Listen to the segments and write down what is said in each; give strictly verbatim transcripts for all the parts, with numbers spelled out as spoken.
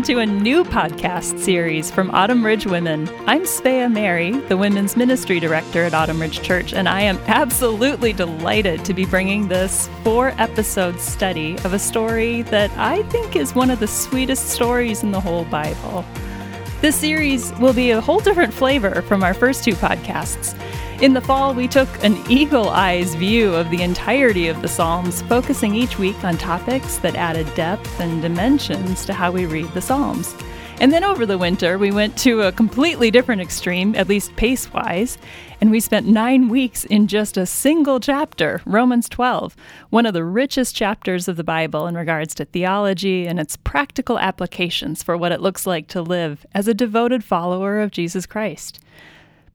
welcome to a new podcast series from Autumn Ridge Women. I'm Svea Mary, the Women's Ministry Director at Autumn Ridge Church, and I am absolutely delighted to be bringing this four-episode study of a story that I think is one of the sweetest stories in the whole Bible. This series will be a whole different flavor from our first two podcasts. In the fall, we took an eagle-eyes view of the entirety of the Psalms, focusing each week on topics that added depth and dimensions to how we read the Psalms. And then over the winter, we went to a completely different extreme, at least pace-wise, and we spent nine weeks in just a single chapter, Romans twelve, one of the richest chapters of the Bible in regards to theology and its practical applications for what it looks like to live as a devoted follower of Jesus Christ.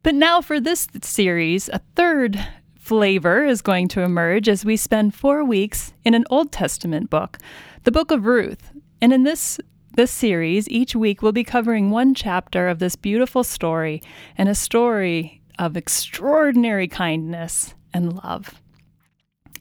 But now for this series, a third flavor is going to emerge as we spend four weeks in an Old Testament book, the book of Ruth. And in this, this series, each week we'll be covering one chapter of this beautiful story and a story of extraordinary kindness and love.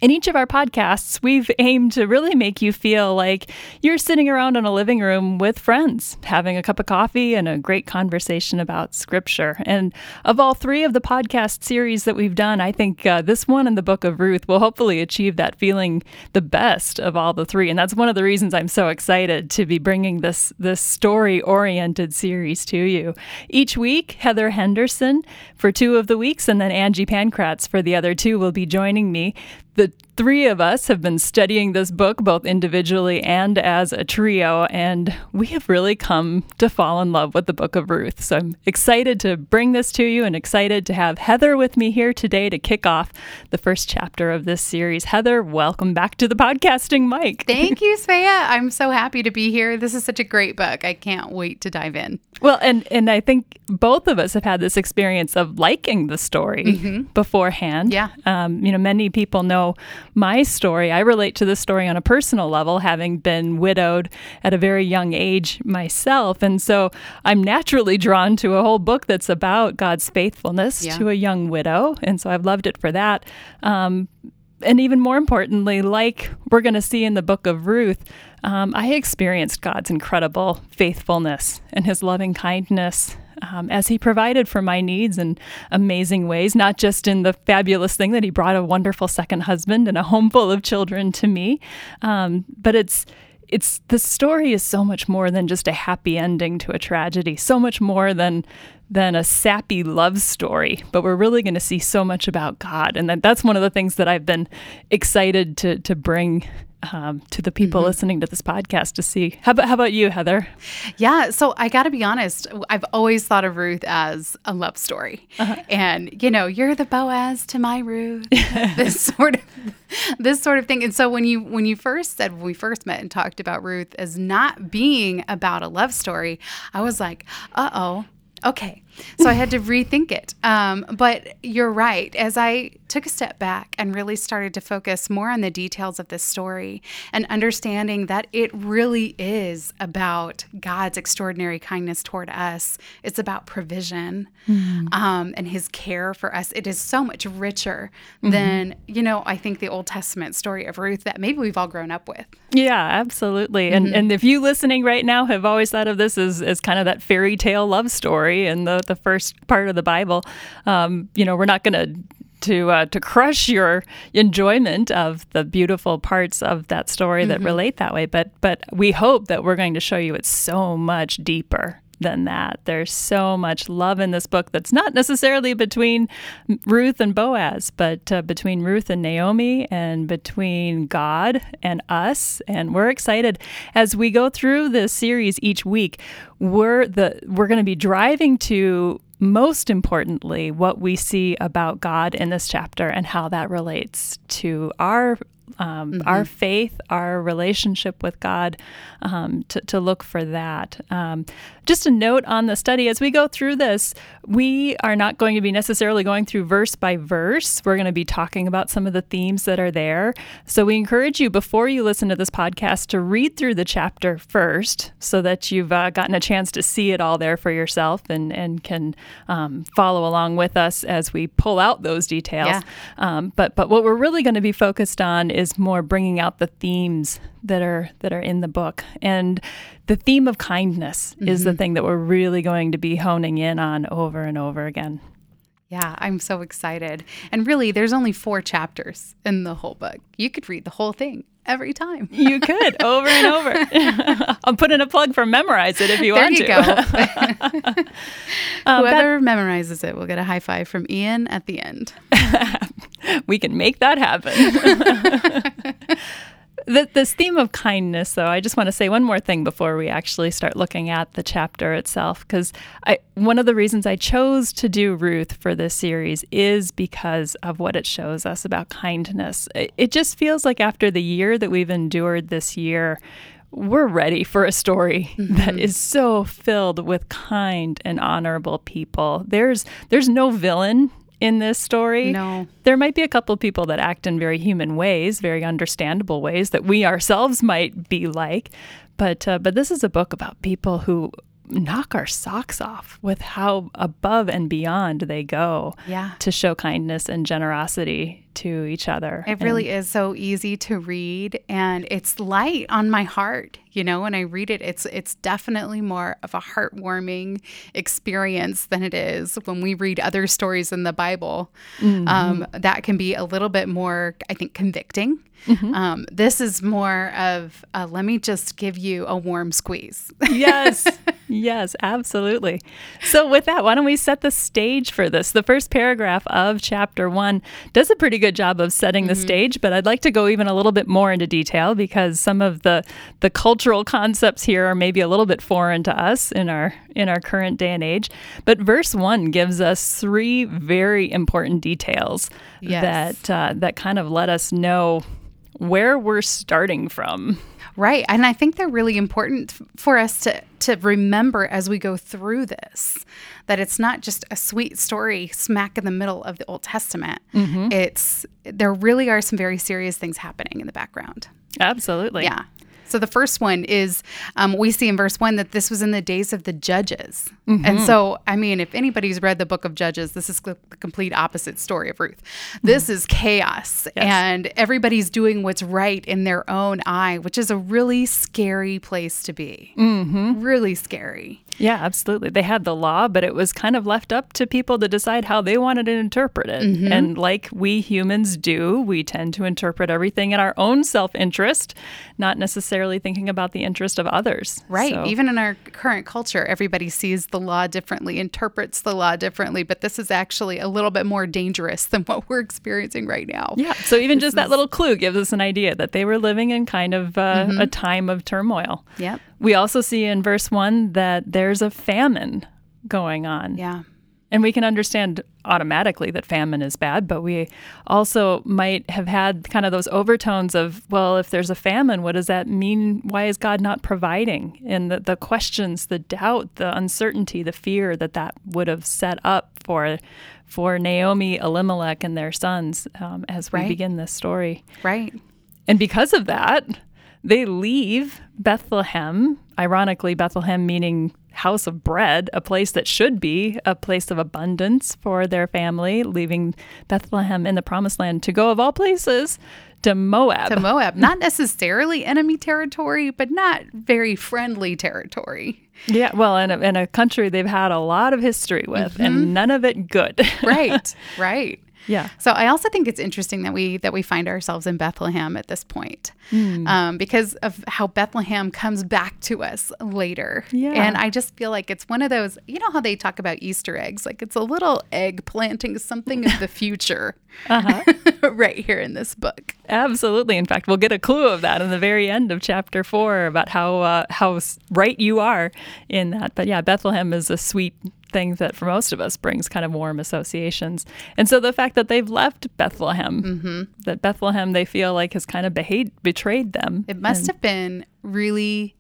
In each of our podcasts, we've aimed to really make you feel like you're sitting around in a living room with friends, having a cup of coffee and a great conversation about Scripture. And of all three of the podcast series that we've done, I think uh, this one in the book of Ruth will hopefully achieve that feeling the best of all the three. And that's one of the reasons I'm so excited to be bringing this, this story-oriented series to you. Each week, Heather Henderson for two of the weeks, and then Angie Pankratz for the other two will be joining me. The three of us have been studying this book both individually and as a trio, and we have really come to fall in love with the book of Ruth. So I'm excited to bring this to you and excited to have Heather with me here today to kick off the first chapter of this series. Heather, welcome back to the podcasting mic. Thank you, Svea. I'm so happy to be here. This is such a great book. I can't wait to dive in. Well, and, and I think both of us have had this experience of liking the story mm-hmm. beforehand. Yeah. Um, you know, many people know my story. I relate to this story on a personal level, having been widowed at a very young age myself. And so I'm naturally drawn to a whole book that's about God's faithfulness yeah. to a young widow. And so I've loved it for that. Um, and even more importantly, like we're going to see in the book of Ruth, um, I experienced God's incredible faithfulness and his loving kindness Um, as he provided for my needs in amazing ways, not just in the fabulous thing that he brought a wonderful second husband and a home full of children to me, um, but it's it's the story is so much more than just a happy ending to a tragedy, so much more than than a sappy love story, but we're really going to see so much about God, and that, that's one of the things that I've been excited to to bring Um, to the people mm-hmm. listening to this podcast to see. How about, how about you, Heather? Yeah, so I got to be honest. I've always thought of Ruth as a love story. Uh-huh. And, you know, you're the Boaz to my Ruth, this sort of this sort of thing. And so when you when you first said, when we first met and talked about Ruth as not being about a love story, I was like, uh-oh. Okay, so I had to rethink it. Um, but you're right. As I took a step back and really started to focus more on the details of this story and understanding that it really is about God's extraordinary kindness toward us, it's about provision mm-hmm. um, and his care for us. It is so much richer mm-hmm. than, you know, I think the Old Testament story of Ruth that maybe we've all grown up with. Yeah, absolutely. Mm-hmm. And and if you listening right now have always thought of this as, as kind of that fairy tale love story in the, the first part of the Bible, um, you know, we're not going to to uh, to crush your enjoyment of the beautiful parts of that story mm-hmm. that relate that way. But but we hope that we're going to show you it's so much deeper than that. There's so much love in this book that's not necessarily between Ruth and Boaz, but uh, between Ruth and Naomi and between God and us. And we're excited as we go through this series each week. We're the we're going to be driving to, most importantly, what we see about God in this chapter and how that relates to our Um, mm-hmm. our faith, our relationship with God, um, to, to look for that. Um, just a note on the study, as we go through this, we are not going to be necessarily going through verse by verse. We're going to be talking about some of the themes that are there. So we encourage you, before you listen to this podcast, to read through the chapter first so that you've uh, gotten a chance to see it all there for yourself and, and can um, follow along with us as we pull out those details. Yeah. Um, but, but what we're really going to be focused on is is more bringing out the themes that are that are in the book. And the theme of kindness mm-hmm. is the thing that we're really going to be honing in on over and over again. Yeah, I'm so excited. And really, there's only four chapters in the whole book. You could read the whole thing every time. You could, over and over. I'm putting a plug for Memorize It if you there want you to. There you go. um, Whoever that, memorizes it will get a high five from Ian at the end. We can make that happen. The, this theme of kindness, though, I just want to say one more thing before we actually start looking at the chapter itself, because I, one of the reasons I chose to do Ruth for this series is because of what it shows us about kindness. It, it just feels like after the year that we've endured this year, we're ready for a story mm-hmm. that is so filled with kind and honorable people. There's there's no villain in this story. No. There might be a couple of people that act in very human ways, very understandable ways that we ourselves might be like. But uh, but this is a book about people who knock our socks off with how above and beyond they go yeah. to show kindness and generosity to each other. It really and, is so easy to read, and it's light on my heart. You know, when I read it, it's it's definitely more of a heartwarming experience than it is when we read other stories in the Bible. Mm-hmm. Um, that can be a little bit more, I think, convicting. Mm-hmm. Um, this is more of, uh, let me just give you a warm squeeze. Yes, yes, absolutely. So with that, why don't we set the stage for this? The first paragraph of chapter one does a pretty good job of setting the mm-hmm. stage, but I'd like to go even a little bit more into detail because some of the, the cultural concepts here are maybe a little bit foreign to us in our, in our current day and age. But verse one gives us three very important details yes. that, uh, that kind of let us know where we're starting from. Right. And I think they're really important for us to, to remember as we go through this, that it's not just a sweet story smack in the middle of the Old Testament. Mm-hmm. It's there really are some very serious things happening in the background. Absolutely. Yeah. So the first one is um, we see in verse one that this was in the days of the judges. Mm-hmm. And so, I mean, if anybody's read the book of Judges, this is the complete opposite story of Ruth. This mm-hmm. is chaos. Yes. And everybody's doing what's right in their own eye, which is a really scary place to be. Mm-hmm. Really scary. Yeah, absolutely. They had the law, but it was kind of left up to people to decide how they wanted to interpret it. Mm-hmm. And like we humans do, we tend to interpret everything in our own self-interest, not necessarily thinking about the interest of others. Right. So. Even in our current culture, everybody sees the law differently, interprets the law differently, but this is actually a little bit more dangerous than what we're experiencing right now. Yeah. So even this just is... that little clue gives us an idea that they were living in kind of uh, mm-hmm. a time of turmoil. Yep. We also see in verse one that there's a famine going on. Yeah. And we can understand automatically that famine is bad, but we also might have had kind of those overtones of, well, if there's a famine, what does that mean? Why is God not providing? And the, the questions, the doubt, the uncertainty, the fear that that would have set up for for Naomi, Elimelech, and their sons um, as we right. begin this story. Right. And because of that, they leave Bethlehem, ironically Bethlehem meaning house of bread, a place that should be a place of abundance for their family, leaving Bethlehem in the Promised Land to go, of all places, to Moab. To Moab. Not necessarily enemy territory, but not very friendly territory. Yeah, well, in a, in a country they've had a lot of history with, mm-hmm. and none of it good. Right, right. Yeah. So I also think it's interesting that we that we find ourselves in Bethlehem at this point, mm. um, because of how Bethlehem comes back to us later. Yeah. And I just feel like it's one of those, you know how they talk about Easter eggs? Like it's a little egg planting something of the future uh-huh. right here in this book. Absolutely. In fact, we'll get a clue of that in the very end of chapter four about how uh, how right you are in that. But yeah, Bethlehem is a sweet thing that for most of us brings kind of warm associations. And so the fact that they've left Bethlehem, mm-hmm. that Bethlehem they feel like has kind of beha- betrayed them. It must and- have been really...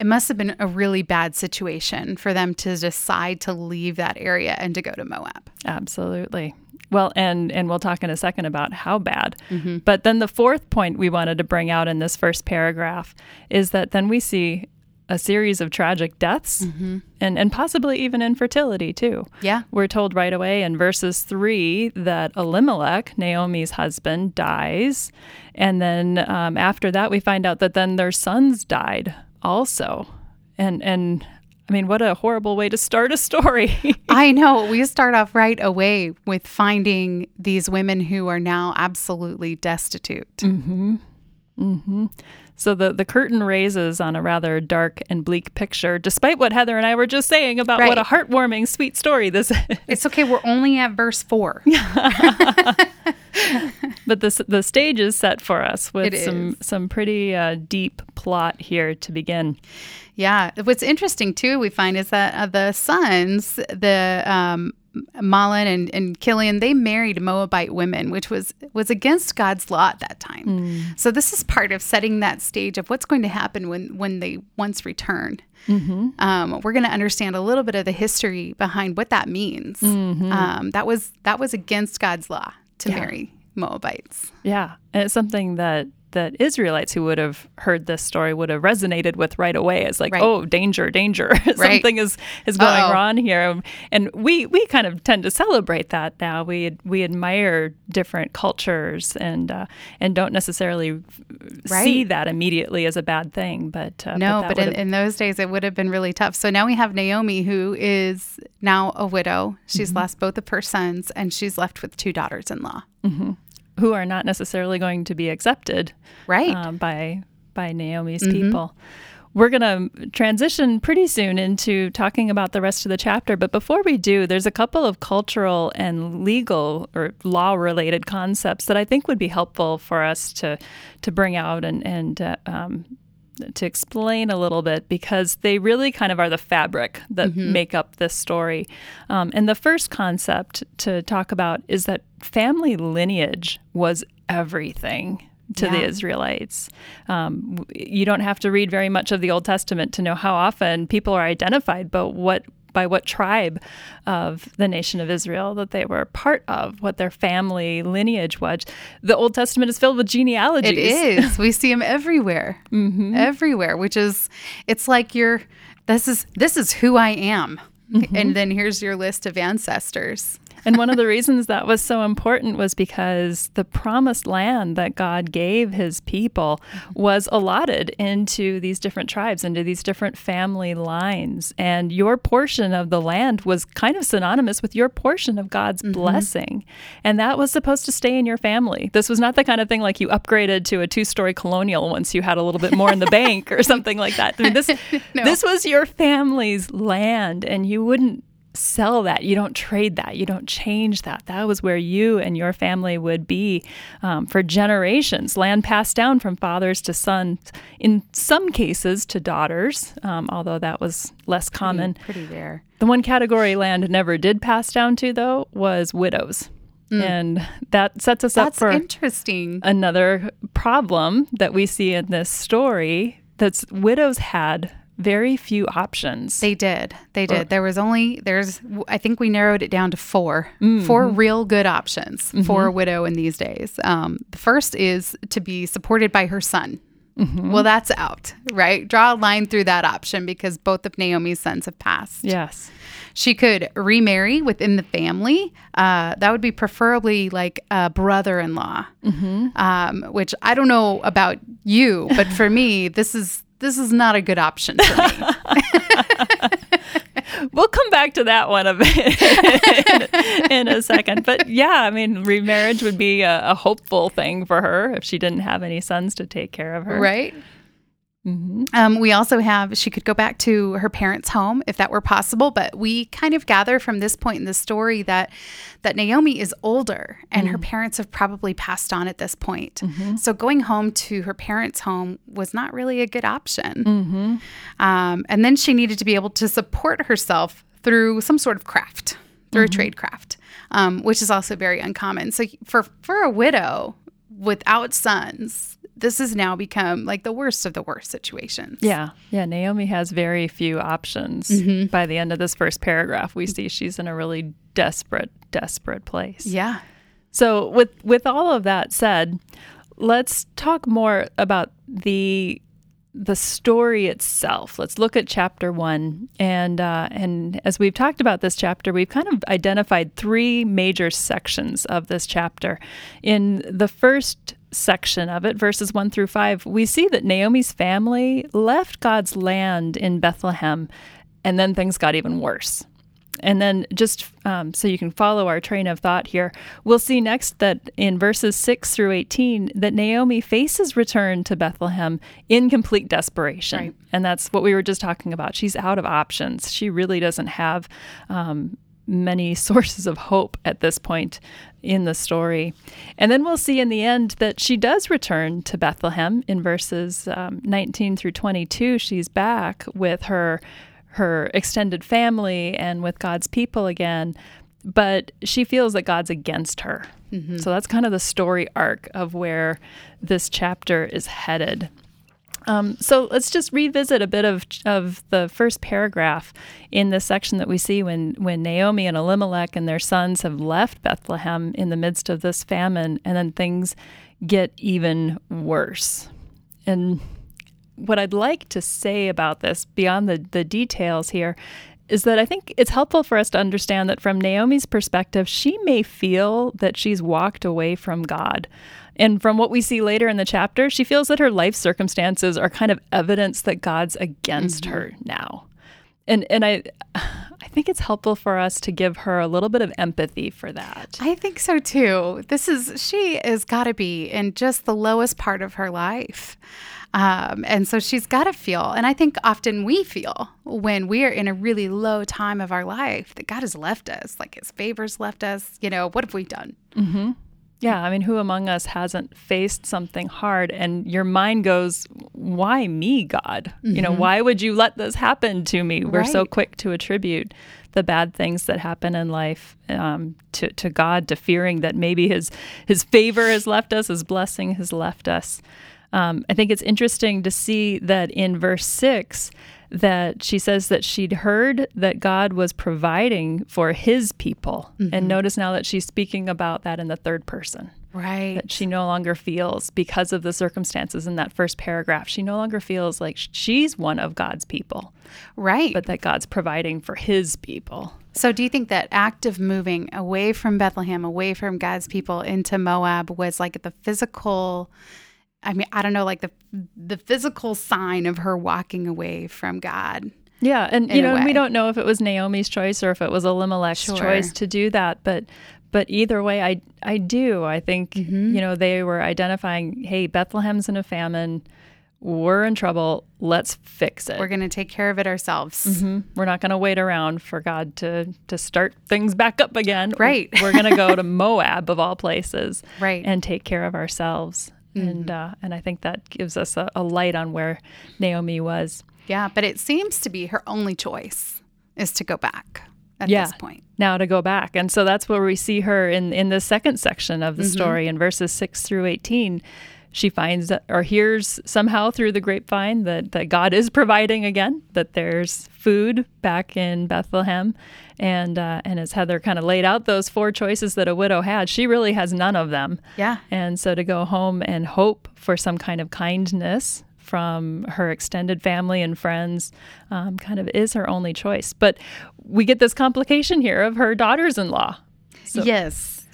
It must have been a really bad situation for them to decide to leave that area and to go to Moab. Absolutely. Well, and, and we'll talk in a second about how bad. Mm-hmm. But then the fourth point we wanted to bring out in this first paragraph is that then we see a series of tragic deaths, mm-hmm. and, and possibly even infertility, too. Yeah. We're told right away in verses three that Elimelech, Naomi's husband, dies. And then um, after that, we find out that then their sons died also. And, and I mean, what a horrible way to start a story. I know. We start off right away with finding these women who are now absolutely destitute. Mm-hmm. Mm-hmm. So the, the curtain raises on a rather dark and bleak picture, despite what Heather and I were just saying about right. what a heartwarming, sweet story this is. It's okay. We're only at verse four. But this, the stage is set for us with it some is. some pretty uh, deep plot here to begin. Yeah. What's interesting, too, we find is that uh, the sons, the um, Mahlon and, and Kilian, they married Moabite women, which was, was against God's law at that time. Mm. So this is part of setting that stage of what's going to happen when, when they once return. Mm-hmm. Um, we're going to understand a little bit of the history behind what that means. Mm-hmm. Um, that was that was against God's law to yeah. marry Moabites. Yeah. And it's something that that Israelites who would have heard this story would have resonated with right away. It's like, right. oh, danger, danger. Right. Something is, is going Uh-oh. wrong here. And we, we kind of tend to celebrate that now. We we admire different cultures and uh, and don't necessarily right. see that immediately as a bad thing. But uh, No, but, but in, in those days, it would have been really tough. So now we have Naomi, who is now a widow. She's mm-hmm. lost both of her sons, and she's left with two daughters-in-law. Mm-hmm. Who are not necessarily going to be accepted right. um, by by Naomi's mm-hmm. people. We're going to transition pretty soon into talking about the rest of the chapter. But before we do, there's a couple of cultural and legal or law-related concepts that I think would be helpful for us to to bring out and, and uh, um, to explain a little bit, because they really kind of are the fabric that mm-hmm. make up this story. Um, and the first concept to talk about is that family lineage was everything to yeah. the Israelites. Um, you don't have to read very much of the Old Testament to know how often people are identified, but what by what tribe of the nation of Israel that they were part of, what their family lineage was. The Old Testament is filled with genealogies. It is. We see them everywhere, mm-hmm. everywhere, which is, it's like you're, this is, this is who I am. Mm-hmm. And then here's your list of ancestors. And one of the reasons that was so important was because the promised land that God gave his people was allotted into these different tribes, into these different family lines. And your portion of the land was kind of synonymous with your portion of God's mm-hmm. blessing. And that was supposed to stay in your family. This was not the kind of thing like you upgraded to a two-story colonial once you had a little bit more in the bank or something like that. I mean, this, no. this was your family's land, and you wouldn't sell that. You don't trade that. You don't change that. That was where you and your family would be um, for generations, land passed down from fathers to sons, in some cases to daughters, um, although that was less common. Pretty, pretty rare. The one category land never did pass down to, though, was widows. Mm. And that sets us That's up for interesting. Another problem that we see in this story that's widows had very few options. They did. They did. Or, there was only, there's, I think we narrowed it down to four, mm-hmm. four real good options mm-hmm. for a widow in these days. Um, the first is to be supported by her son. Mm-hmm. Well, that's out, right? Draw a line through that option because both of Naomi's sons have passed. Yes. She could remarry within the family. Uh, that would be preferably like a brother-in-law, mm-hmm. um, which I don't know about you, but for me, this is, This is not a good option for me. We'll come back to that one a bit in, in a second. But yeah, I mean, remarriage would be a, a hopeful thing for her if she didn't have any sons to take care of her. Right. Mm-hmm. Um, we also have, she could go back to her parents' home if that were possible, but we kind of gather from this point in the story that that Naomi is older and mm-hmm. her parents have probably passed on at this point. Mm-hmm. So going home to her parents' home was not really a good option. Mm-hmm. Um, and then she needed to be able to support herself through some sort of craft, through mm-hmm. a trade craft, um, which is also very uncommon. So for, for a widow without sons, this has now become like the worst of the worst situations. Yeah. Yeah. Naomi has very few options. Mm-hmm. By the end of this first paragraph, we see she's in a really desperate, desperate place. Yeah. So with, with all of that said, let's talk more about the the story itself. Let's look at chapter one. And uh, and as we've talked about this chapter, we've kind of identified three major sections of this chapter. In the first section of it, verses one through five, we see that Naomi's family left God's land in Bethlehem, and then things got even worse. And then just um, so you can follow our train of thought here, we'll see next that in verses six through eighteen, that Naomi faces return to Bethlehem in complete desperation. Right. And that's what we were just talking about. She's out of options. She really doesn't have um, many sources of hope at this point in the story. And then we'll see in the end that she does return to Bethlehem in verses um, nineteen through twenty-two. She's back with her her extended family and with God's people again, but she feels that God's against her. Mm-hmm. So that's kind of the story arc of where this chapter is headed. Um, so let's just revisit a bit of of the first paragraph in this section that we see when, when Naomi and Elimelech and their sons have left Bethlehem in the midst of this famine, and then things get even worse. And what I'd like to say about this, beyond the, the details here, is that I think it's helpful for us to understand that from Naomi's perspective, she may feel that she's walked away from God. And from what we see later in the chapter, she feels that her life circumstances are kind of evidence that God's against mm-hmm. her now. And and I I think it's helpful for us to give her a little bit of empathy for that. I think so too. This is, she has got to be in just the lowest part of her life. Um, and so she's got to feel, and I think often we feel when we are in a really low time of our life that God has left us, like his favor's left us, you know, what have we done? Mm-hmm. Yeah, I mean, who among us hasn't faced something hard? And your mind goes, why me, God? Mm-hmm. You know, why would you let this happen to me? We're right. so quick to attribute the bad things that happen in life um, to, to God, to fearing that maybe his, his favor has left us, his blessing has left us. Um, I think it's interesting to see that in verse six, that she says that she'd heard that God was providing for his people. Mm-hmm. And notice now that she's speaking about that in the third person. Right. That she no longer feels, because of the circumstances in that first paragraph, she no longer feels like she's one of God's people. Right. But that God's providing for his people. So do you think that act of moving away from Bethlehem, away from God's people into Moab was like the physical... I mean, I don't know, like the the physical sign of her walking away from God. Yeah, and you know, we don't know if it was Naomi's choice or if it was Elimelech's sure. choice to do that, but but either way, I I do. I think mm-hmm. you know, they were identifying, hey, Bethlehem's in a famine. We're in trouble. Let's fix it. We're going to take care of it ourselves. Mm-hmm. We're not going to wait around for God to, to start things back up again. Right. We're going to go to Moab, of all places, right. and take care of ourselves. Mm-hmm. And uh, and I think that gives us a, a light on where Naomi was. Yeah, but it seems to be her only choice is to go back at yeah, this point. Now to go back. And so that's where we see her in, in the second section of the mm-hmm. story in verses six through eighteen. She finds that, or hears somehow through the grapevine that, that God is providing again, that there's food back in Bethlehem. And uh, and as Heather kind of laid out those four choices that a widow had, she really has none of them. Yeah. And so to go home and hope for some kind of kindness from her extended family and friends um, kind of is her only choice. But we get this complication here of her daughters-in-law. So. Yes.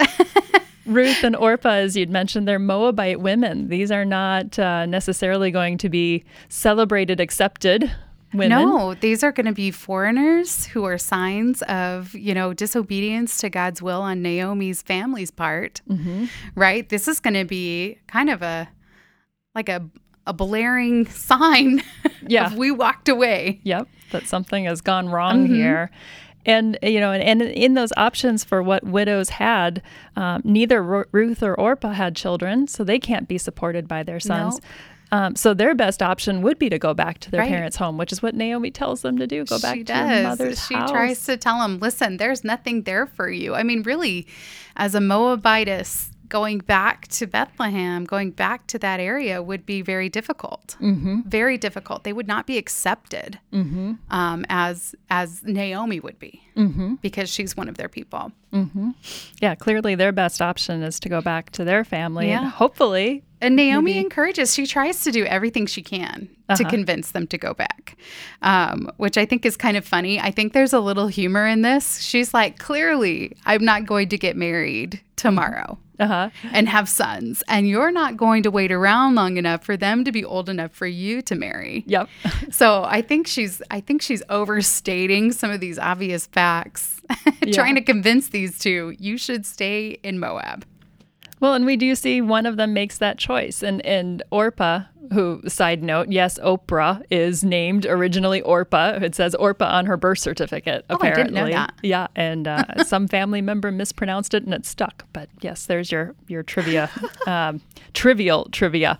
Ruth and Orpah, as you'd mentioned, they're Moabite women. These are not uh, necessarily going to be celebrated, accepted women. No, these are going to be foreigners who are signs of, you know, disobedience to God's will on Naomi's family's part, mm-hmm. right? This is going to be kind of a, like a, a blaring sign yeah. of we walked away. Yep, that something has gone wrong mm-hmm. here. And, you know, and, and in those options for what widows had, um, neither R- Ruth or Orpah had children, so they can't be supported by their sons. No. Um, so their best option would be to go back to their right. parents' home, which is what Naomi tells them to do, go back she to does. Your mother's she house. She tries to tell them, listen, there's nothing there for you. I mean, really, as a Moabitess, going back to Bethlehem, going back to that area would be very difficult, mm-hmm. very difficult. They would not be accepted mm-hmm. um, as as Naomi would be mm-hmm. because she's one of their people. Mm-hmm. Yeah, clearly their best option is to go back to their family yeah. and hopefully And Naomi maybe. encourages, she tries to do everything she can uh-huh. to convince them to go back, um, which I think is kind of funny. I think there's a little humor in this. She's like, clearly, I'm not going to get married tomorrow uh-huh. and have sons. And you're not going to wait around long enough for them to be old enough for you to marry. Yep. So I think she's I think she's overstating some of these obvious facts, yeah. trying to convince these two, you should stay in Moab. Well, and we do see one of them makes that choice. And and Orpah, who, side note, yes, Oprah is named originally Orpah. It says Orpah on her birth certificate, apparently. Oh, I didn't know that. Yeah, and uh, some family member mispronounced it and it stuck. But yes, there's your, your trivia, um, trivial trivia.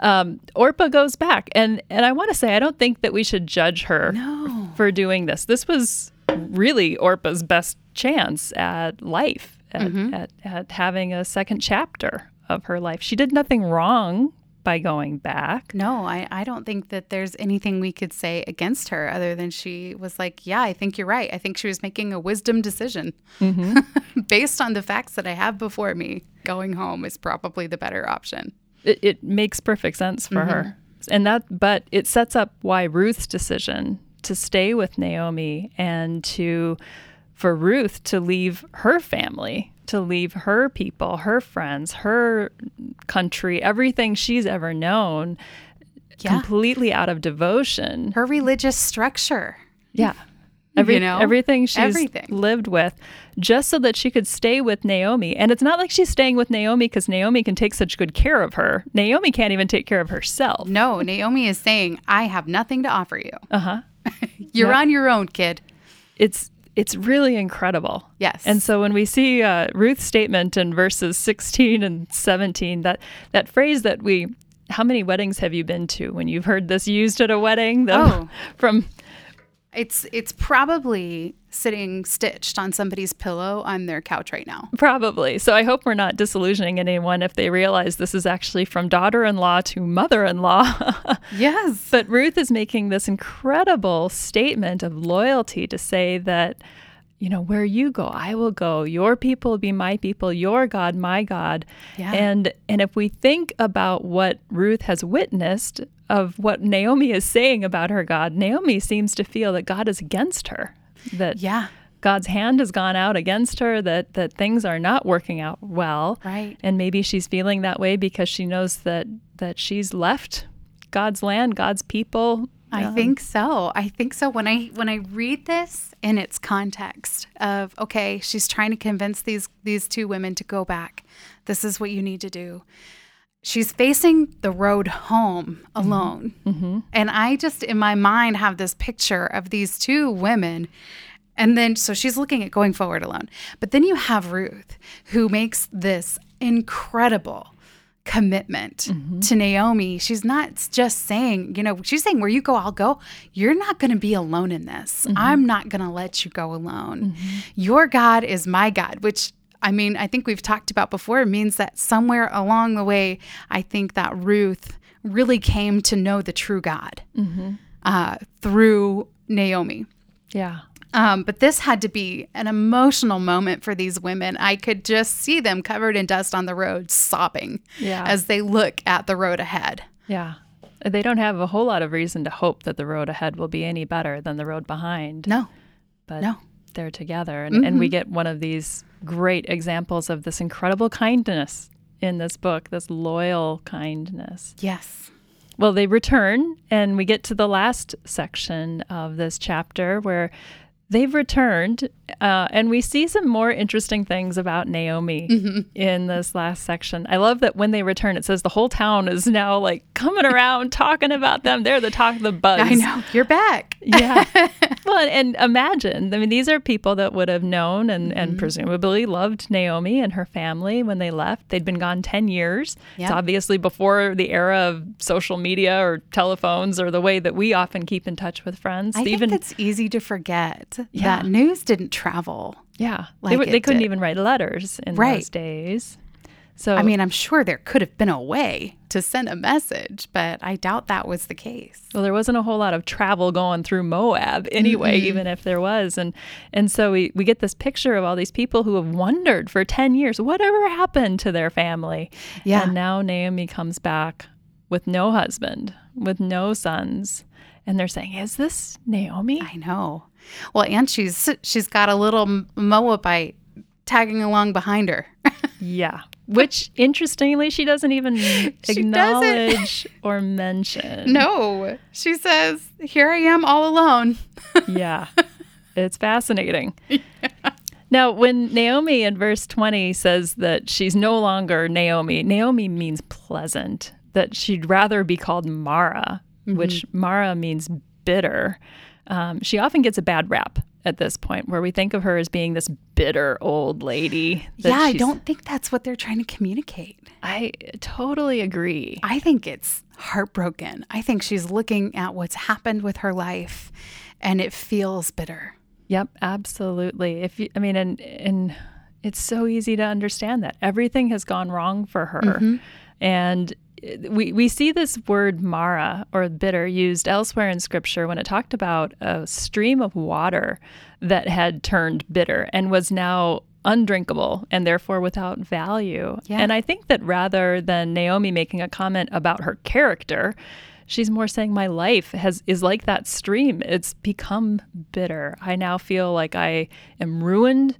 Um, Orpah goes back. And, and I want to say, I don't think that we should judge her no. for doing this. This was really Orpah's best chance at life. At, mm-hmm. at, at having a second chapter of her life. She did nothing wrong by going back. No, I, I don't think that there's anything we could say against her other than she was like, yeah, I think you're right. I think she was making a wisdom decision mm-hmm. based on the facts that I have before me. Going home is probably the better option. It, it makes perfect sense for mm-hmm. her. And that, but it sets up why Ruth's decision to stay with Naomi and to... for Ruth to leave her family, to leave her people, her friends, her country, everything she's ever known, yeah. completely out of devotion. Her religious structure. Yeah. Every, you know? Everything she's everything. lived with, just so that she could stay with Naomi. And it's not like she's staying with Naomi because Naomi can take such good care of her. Naomi can't even take care of herself. No, Naomi is saying, I have nothing to offer you. Uh-huh. You're yeah. on your own, kid. It's... It's really incredible. Yes. And so when we see uh, Ruth's statement in verses sixteen and seventeen, that, that phrase that we, how many weddings have you been to when you've heard this used at a wedding? The, oh. From... It's it's probably sitting stitched on somebody's pillow on their couch right now. Probably. So I hope we're not disillusioning anyone if they realize this is actually from daughter-in-law to mother-in-law. Yes. But Ruth is making this incredible statement of loyalty to say that, you know, where you go, I will go. Your people will be my people. Your God, my God. Yeah. And and if we think about what Ruth has witnessed of what Naomi is saying about her God, Naomi seems to feel that God is against her, that yeah. God's hand has gone out against her, that, that things are not working out well. Right. And maybe she's feeling that way because she knows that, that she's left God's land, God's people. I um, think so. I think so. When I when I read this in its context of, okay, she's trying to convince these these two women to go back. This is what you need to do. She's facing the road home alone. Mm-hmm. And I just, in my mind, have this picture of these two women. And then, so she's looking at going forward alone. But then you have Ruth, who makes this incredible commitment mm-hmm. to Naomi. She's not just saying, you know, she's saying, where you go, I'll go. You're not going to be alone in this. Mm-hmm. I'm not going to let you go alone. Mm-hmm. Your God is my God, which I mean, I think we've talked about before, it means that somewhere along the way, I think that Ruth really came to know the true God mm-hmm. uh, through Naomi. Yeah. Um, but this had to be an emotional moment for these women. I could just see them covered in dust on the road, sobbing yeah. as they look at the road ahead. Yeah. They don't have a whole lot of reason to hope that the road ahead will be any better than the road behind. No. But no. They're together. And, mm-hmm. and we get one of these great examples of this incredible kindness in this book, this loyal kindness. Yes. Well, they return, and we get to the last section of this chapter where they've returned, uh, and we see some more interesting things about Naomi mm-hmm. in this last section. I love that when they return, it says the whole town is now like coming around talking about them. They're the talk, the buzz. I know. You're back. Yeah. Well, and imagine, I mean, these are people that would have known and, mm-hmm. and presumably loved Naomi and her family when they left. They'd been gone ten years. Yep. It's obviously before the era of social media or telephones or the way that we often keep in touch with friends. I even, think it's easy to forget yeah. that news didn't travel. Yeah. Like they, were, they couldn't did. even write letters in right. those days. So I mean, I'm sure there could have been a way to send a message, but I doubt that was the case. Well, there wasn't a whole lot of travel going through Moab anyway, mm-hmm. even if there was. And and so we, we get this picture of all these people who have wondered for ten years, whatever happened to their family? Yeah. And now Naomi comes back with no husband, with no sons. And they're saying, is this Naomi? I know. Well, and she's she's got a little Moabite tagging along behind her. Yeah. Which, interestingly, she doesn't even she acknowledge doesn't. or mention. No. She says, here I am all alone. Yeah. It's fascinating. Yeah. Now, when Naomi in verse twenty says that she's no longer Naomi, Naomi means pleasant, that she'd rather be called Mara, mm-hmm. which Mara means bitter. Um, she often gets a bad rap at this point, where we think of her as being this bitter old lady. Yeah, I don't think that's what they're trying to communicate. I totally agree. I think it's heartbroken. I think she's looking at what's happened with her life, and it feels bitter. Yep, absolutely. If you, I mean, and and it's so easy to understand that everything has gone wrong for her, mm-hmm. and. We we see this word Mara, or bitter, used elsewhere in Scripture when it talked about a stream of water that had turned bitter and was now undrinkable and therefore without value. Yeah. And I think that rather than Naomi making a comment about her character, she's more saying my life has is like that stream. It's become bitter. I now feel like I am ruined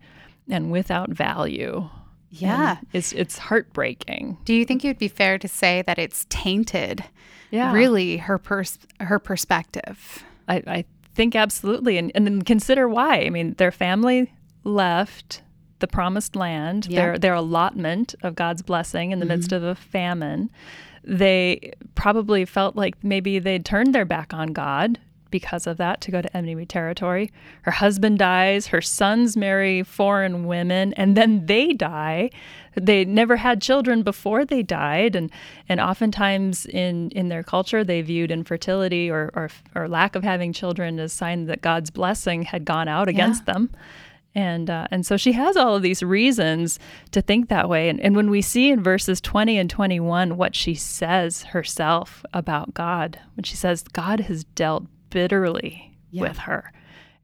and without value. Yeah. And it's it's heartbreaking. Do you think it would be fair to say that it's tainted, yeah. really, her pers- her perspective? I, I think absolutely. And, and then consider why. I mean, their family left the promised land, yeah. their their allotment of God's blessing in the mm-hmm. midst of a famine. They probably felt like maybe they'd turned their back on God because of that, to go to enemy territory. Her husband dies, her sons marry foreign women, and then they die. They never had children before they died, and, and oftentimes in, in their culture, they viewed infertility or, or or lack of having children as a sign that God's blessing had gone out against yeah. them. And uh, and so she has all of these reasons to think that way. And, and when we see in verses twenty and twenty-one what she says herself about God, when she says, God has dealt bitterly yeah. with her.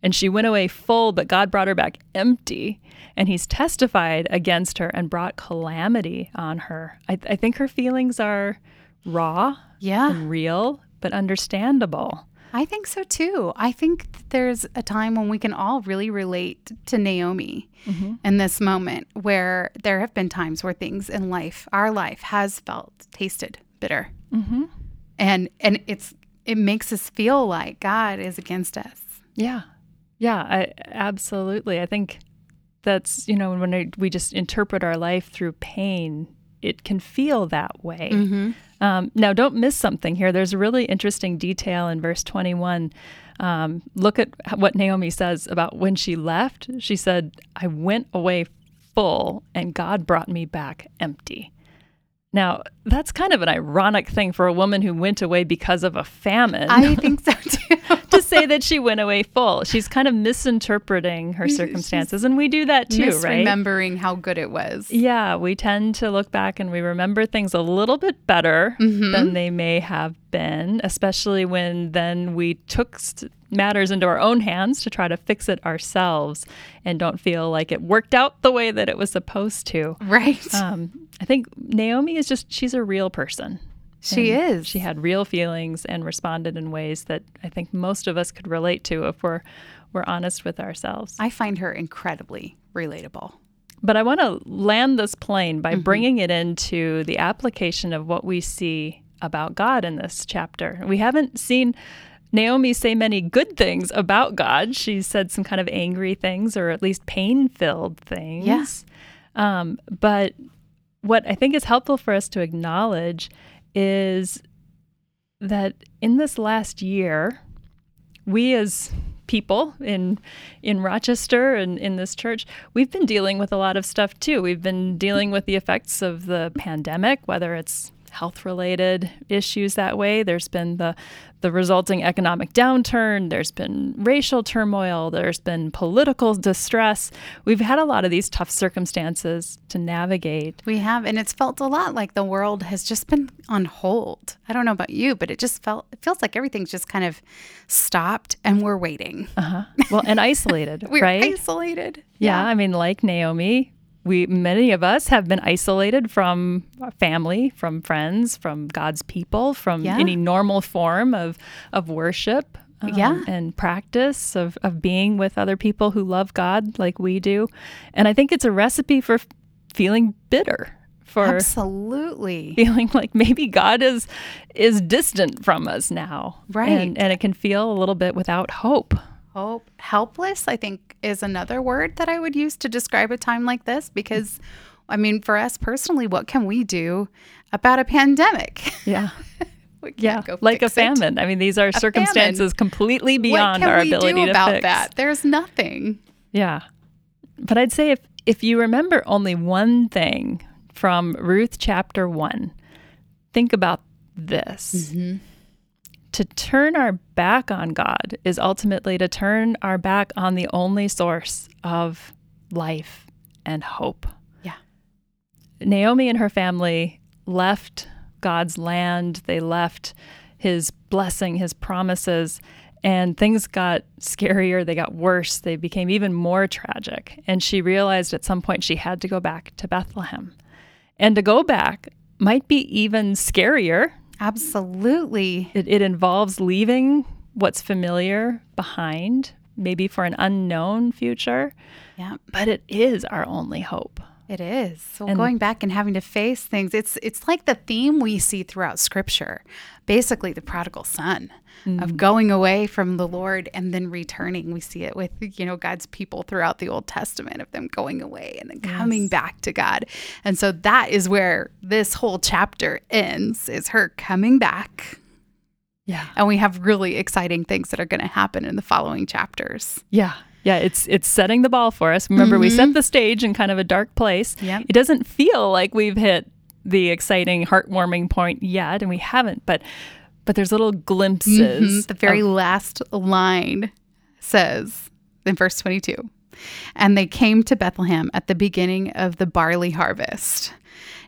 And she went away full, but God brought her back empty. And he's testified against her and brought calamity on her. I, th- I think her feelings are raw yeah. and real, but understandable. I think so too. I think there's a time when we can all really relate to Naomi mm-hmm. in this moment, where there have been times where things in life, our life, has felt, tasted bitter. Mm-hmm. And, and it's It makes us feel like God is against us. Yeah. Yeah, I, absolutely. I think that's, you know, when we just interpret our life through pain, it can feel that way. Mm-hmm. Um, now, don't miss something here. There's a really interesting detail in verse twenty-one. Um, look at what Naomi says about when she left. She said, I went away full and God brought me back empty. Now, that's kind of an ironic thing for a woman who went away because of a famine. I think so, too. To say that she went away full. She's kind of misinterpreting her circumstances, She's and we do that, too, right? Remembering how good it was. Yeah, we tend to look back and we remember things a little bit better mm-hmm. than they may have been, especially when then we took st- matters into our own hands to try to fix it ourselves and don't feel like it worked out the way that it was supposed to. Right. Um, I think Naomi is just, she's a real person. She is. She had real feelings and responded in ways that I think most of us could relate to if we're, we're honest with ourselves. I find her incredibly relatable. But I want to land this plane by mm-hmm. bringing it into the application of what we see about God in this chapter. We haven't seen Naomi say many good things about God. She said some kind of angry things, or at least pain-filled things. Yeah. Um, but what I think is helpful for us to acknowledge is that in this last year, we as people in in Rochester and in this church, we've been dealing with a lot of stuff too. We've been dealing with the effects of the pandemic, whether it's health-related issues that way. There's been the the resulting economic downturn. There's been racial turmoil. There's been political distress. We've had a lot of these tough circumstances to navigate. We have, and it's felt a lot like the world has just been on hold. I don't know about you, but it just felt it feels like everything's just kind of stopped, and we're waiting. Uh-huh. Well, and isolated, we're right? We're isolated. Yeah, yeah, I mean, like Naomi, We many of us have been isolated from family, from friends, from God's people, from yeah. any normal form of of worship um, yeah. and practice of, of being with other people who love God like we do. And I think it's a recipe for feeling bitter, for absolutely feeling like maybe God is is distant from us now. Right. And, and it can feel a little bit without hope. Hope. Helpless, I think, is another word that I would use to describe a time like this because, I mean, for us personally, what can we do about a pandemic? Yeah. we can't yeah. go like a famine. It. I mean, these are a circumstances famine. completely beyond our ability to fix. What can we do about that? There's nothing. Yeah. But I'd say if, if you remember only one thing from Ruth chapter one, think about this. Mm-hmm. To turn our back on God is ultimately to turn our back on the only source of life and hope. Yeah. Naomi and her family left God's land. They left his blessing, his promises, and things got scarier. They got worse. They became even more tragic. And she realized at some point she had to go back to Bethlehem. And to go back might be even scarier. Absolutely. It, it involves leaving what's familiar behind, maybe for an unknown future. Yeah. But it is our only hope. It is. So and going back and having to face things, it's it's like the theme we see throughout Scripture, basically the prodigal son mm-hmm. of going away from the Lord and then returning. We see it with, you know, God's people throughout the Old Testament of them going away and then yes. coming back to God. And so that is where this whole chapter ends, is her coming back. Yeah. And we have really exciting things that are going to happen in the following chapters. Yeah. Yeah, it's it's setting the ball for us. Remember, mm-hmm. we set the stage in kind of a dark place. Yep. It doesn't feel like we've hit the exciting, heartwarming point yet, and we haven't. But but there's little glimpses. Mm-hmm. The very of- last line says in verse twenty-two, and they came to Bethlehem at the beginning of the barley harvest.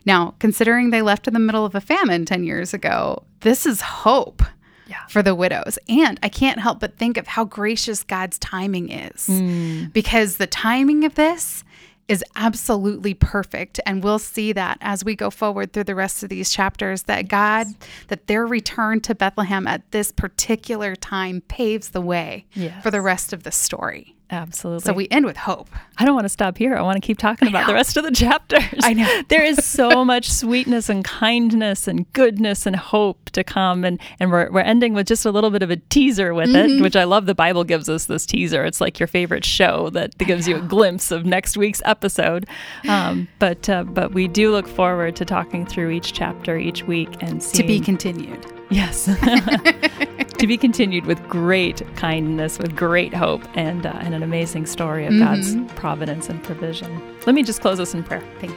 Now, considering they left in the middle of a famine ten years ago, this is hope. Yeah. For the widows. And I can't help but think of how gracious God's timing is, mm. because the timing of this is absolutely perfect. And we'll see that as we go forward through the rest of these chapters, that God, that their return to Bethlehem at this particular time paves the way yes. for the rest of the story. Absolutely. So we end with hope. I don't want to stop here. I want to keep talking about the rest of the chapters. I know. There is so much sweetness and kindness and goodness and hope to come. And, and we're we're ending with just a little bit of a teaser with mm-hmm. it, which I love the Bible gives us this teaser. It's like your favorite show that gives you a glimpse of next week's episode. Um, but uh, but we do look forward to talking through each chapter each week and seeing. To be continued. Yes. To be continued with great kindness, with great hope, and, uh, and an amazing story of mm-hmm. God's providence and provision. Let me just close us in prayer. Thanks.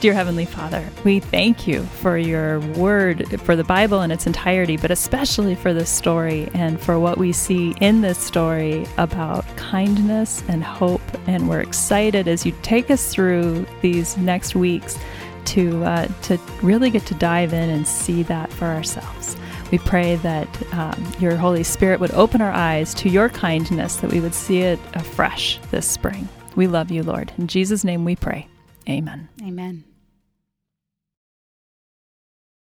Dear Heavenly Father, we thank you for your word, for the Bible in its entirety, but especially for this story and for what we see in this story about kindness and hope. And we're excited as you take us through these next weeks to uh, to really get to dive in and see that for ourselves. We pray that um, your Holy Spirit would open our eyes to your kindness, that we would see it afresh this spring. We love you, Lord. In Jesus' name we pray. Amen. Amen.